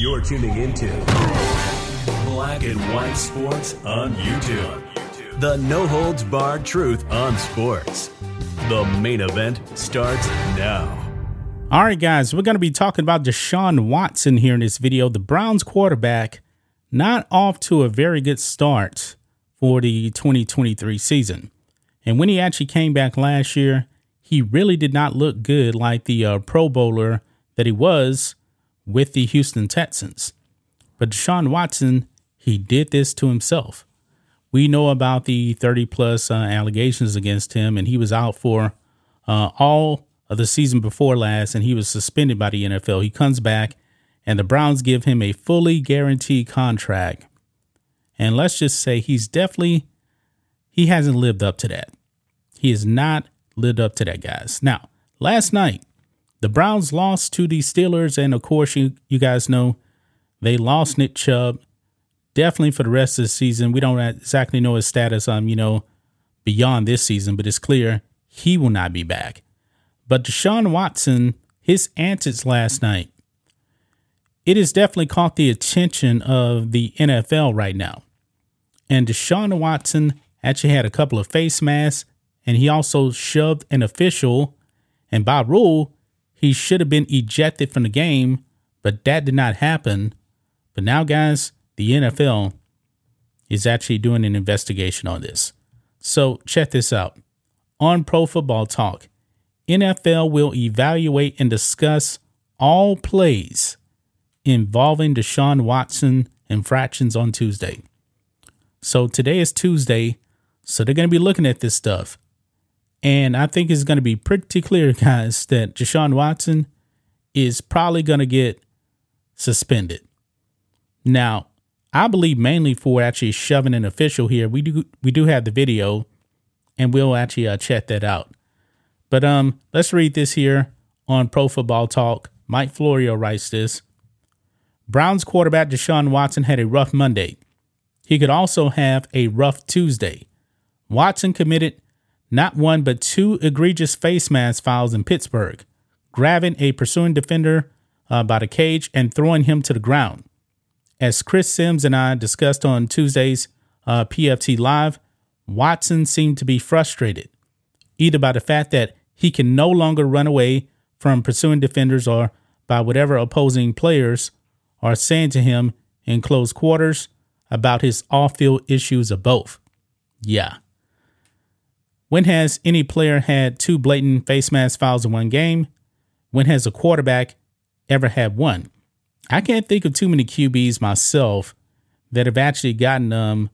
You're tuning into Black and White Sports on YouTube. The no-holds-barred truth on sports. The main event starts now. All right, guys, we're going to be talking about Deshaun Watson here in this video. The Browns quarterback not off to a very good start for the 2023 season. And when he actually came back last year, he really did not look good like the Pro Bowler that he was with the Houston Texans. But Deshaun Watson, he did this to himself. We know about the 30-plus allegations against him, and he was out for all of the season before last, and he was suspended by the NFL. He comes back, and the Browns give him a fully guaranteed contract. And let's just say he hasn't lived up to that. He has not lived up to that, guys. Now, last night, the Browns lost to the Steelers, and of course, you guys know they lost Nick Chubb definitely for the rest of the season. We don't exactly know his status, beyond this season, but it's clear he will not be back. But Deshaun Watson, his antics last night, it has definitely caught the attention of the NFL right now. And Deshaun Watson actually had a couple of face masks, and he also shoved an official, and by rule, he should have been ejected from the game, but that did not happen. But now, guys, the NFL is actually doing an investigation on this. So check this out. On Pro Football Talk, NFL will evaluate and discuss all plays involving Deshaun Watson infractions on Tuesday. So today is Tuesday, so they're going to be looking at this stuff. And I think it's going to be pretty clear, guys, that Deshaun Watson is probably going to get suspended. Now, I believe mainly for actually shoving an official here. We do have the video, and we'll actually check that out. But let's read this here on Pro Football Talk. Mike Florio writes this. Browns quarterback Deshaun Watson had a rough Monday. He could also have a rough Tuesday. Watson committed not one, but two egregious face mask fouls in Pittsburgh, grabbing a pursuing defender by the cage and throwing him to the ground. As Chris Sims and I discussed on Tuesday's PFT Live, Watson seemed to be frustrated, either by the fact that he can no longer run away from pursuing defenders or by whatever opposing players are saying to him in close quarters about his off-field issues, or both. Yeah. When has any player had two blatant face mask fouls in one game? When has a quarterback ever had one? I can't think of too many QBs myself that have actually gotten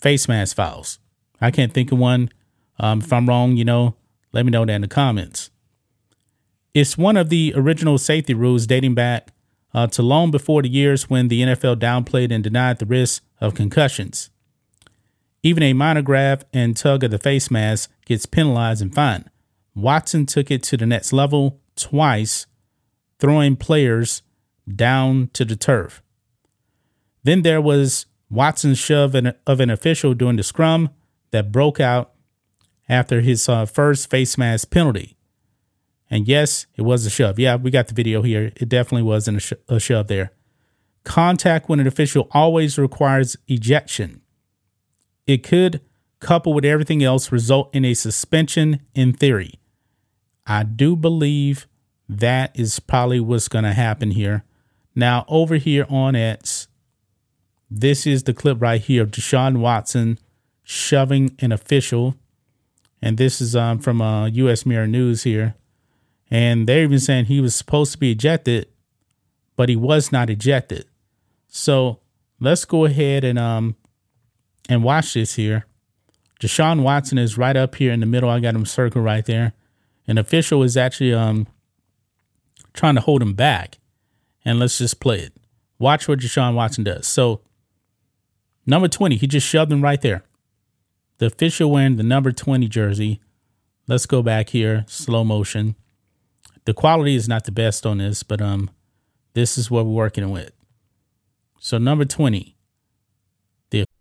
face mask fouls. I can't think of one. If I'm wrong, let me know that in the comments. It's one of the original safety rules dating back to long before the years when the NFL downplayed and denied the risk of concussions. Even a minor grab and tug of the face mask gets penalized and fined. Watson took it to the next level twice, throwing players down to the turf. Then there was Watson's shove of an official during the scrum that broke out after his first face mask penalty. And yes, it was a shove. Yeah, we got the video here. It definitely was a shove there. Contact with an official always requires ejection. It could, coupled with everything else, result in a suspension in theory. I do believe that is probably what's going to happen here. Now, over here on X, this is the clip right here of Deshaun Watson shoving an official. And this is from U.S. Mirror News here. And they're even saying he was supposed to be ejected, but he was not ejected. So let's go ahead and watch this here. Deshaun Watson is right up here in the middle. I got him circled right there. An official is actually trying to hold him back. and let's just play it. Watch what Deshaun Watson does. So, number 20, he just shoved him right there. The official wearing the number 20 jersey. Let's go back here, slow motion. The quality is not the best on this, but this is what we're working with. So, number 20.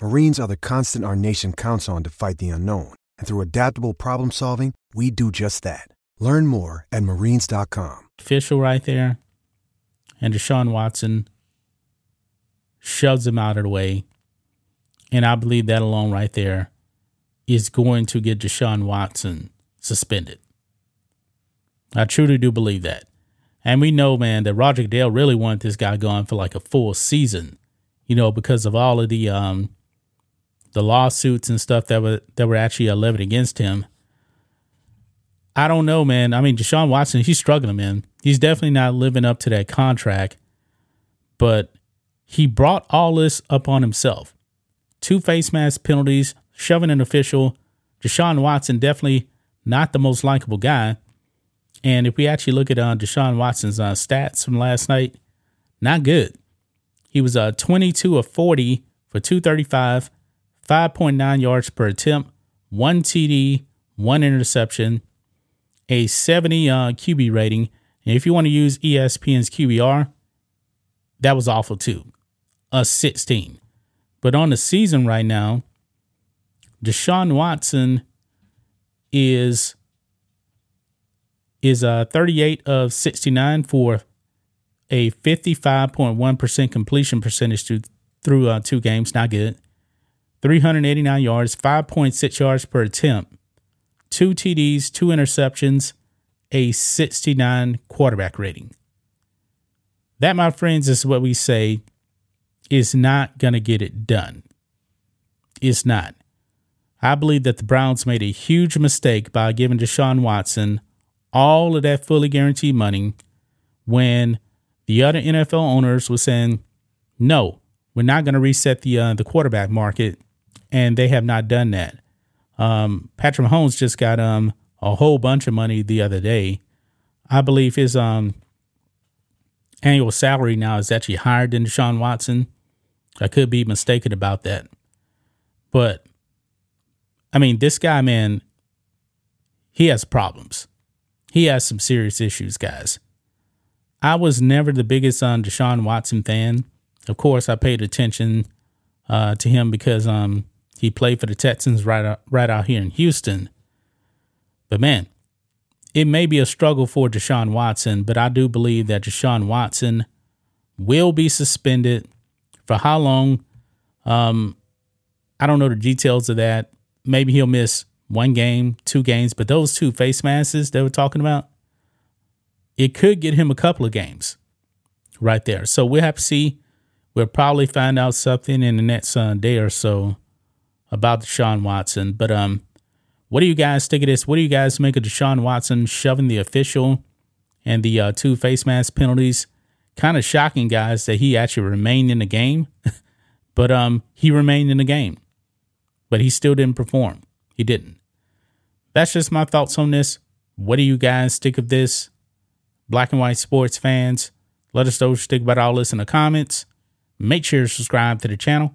Marines are the constant our nation counts on to fight the unknown. And through adaptable problem solving, we do just that. Learn more at Marines.com. Official right there. And Deshaun Watson shoves him out of the way. And I believe that alone right there is going to get Deshaun Watson suspended. I truly do believe that. And we know, man, that Roger Goodell really wanted this guy gone for like a full season, you know, because of all of the lawsuits and stuff that were actually levied against him. I don't know, man. I mean, Deshaun Watson, he's struggling, man. He's definitely not living up to that contract, but he brought all this up on himself. 2 face mask penalties, shoving an official. Deshaun Watson, definitely not the most likable guy. And if we actually look at Deshaun Watson's stats from last night, not good. He was 22 of 40 for 235, 5.9 yards per attempt, 1 TD, 1 interception, a 70 QB rating. And if you want to use ESPN's QBR, that was awful too, a 16. But on the season right now, Deshaun Watson is 38 of 69 for a 55.1% completion percentage through 2 games. Not good. 389 yards, 5.6 yards per attempt, 2 TDs, 2 interceptions, a 69 quarterback rating. That, my friends, is what we say is not going to get it done. It's not. I believe that the Browns made a huge mistake by giving Deshaun Watson all of that fully guaranteed money when the other NFL owners were saying, no, we're not going to reset the quarterback market. And they have not done that. Patrick Mahomes just got a whole bunch of money the other day. I believe his annual salary now is actually higher than Deshaun Watson. I could be mistaken about that. But, I mean, this guy, man, he has problems. He has some serious issues, guys. I was never the biggest Deshaun Watson fan. Of course, I paid attention to him because he played for the Texans right out here in Houston. But, man, it may be a struggle for Deshaun Watson, but I do believe that Deshaun Watson will be suspended for how long. I don't know the details of that. Maybe he'll miss 1 game, 2 games, but those 2 face masks they were talking about, it could get him a couple of games right there. So we'll have to see. We'll probably find out something in the next day or so about Deshaun Watson. But what do you guys think of this? What do you guys make of Deshaun Watson shoving the official and the 2 face mask penalties? Kind of shocking, guys, that he actually remained in the game. But he remained in the game, but he still didn't perform. He didn't. That's just my thoughts on this. What do you guys think of this? Black and White Sports fans, let us know what you think about all this in the comments. Make sure to subscribe to the channel,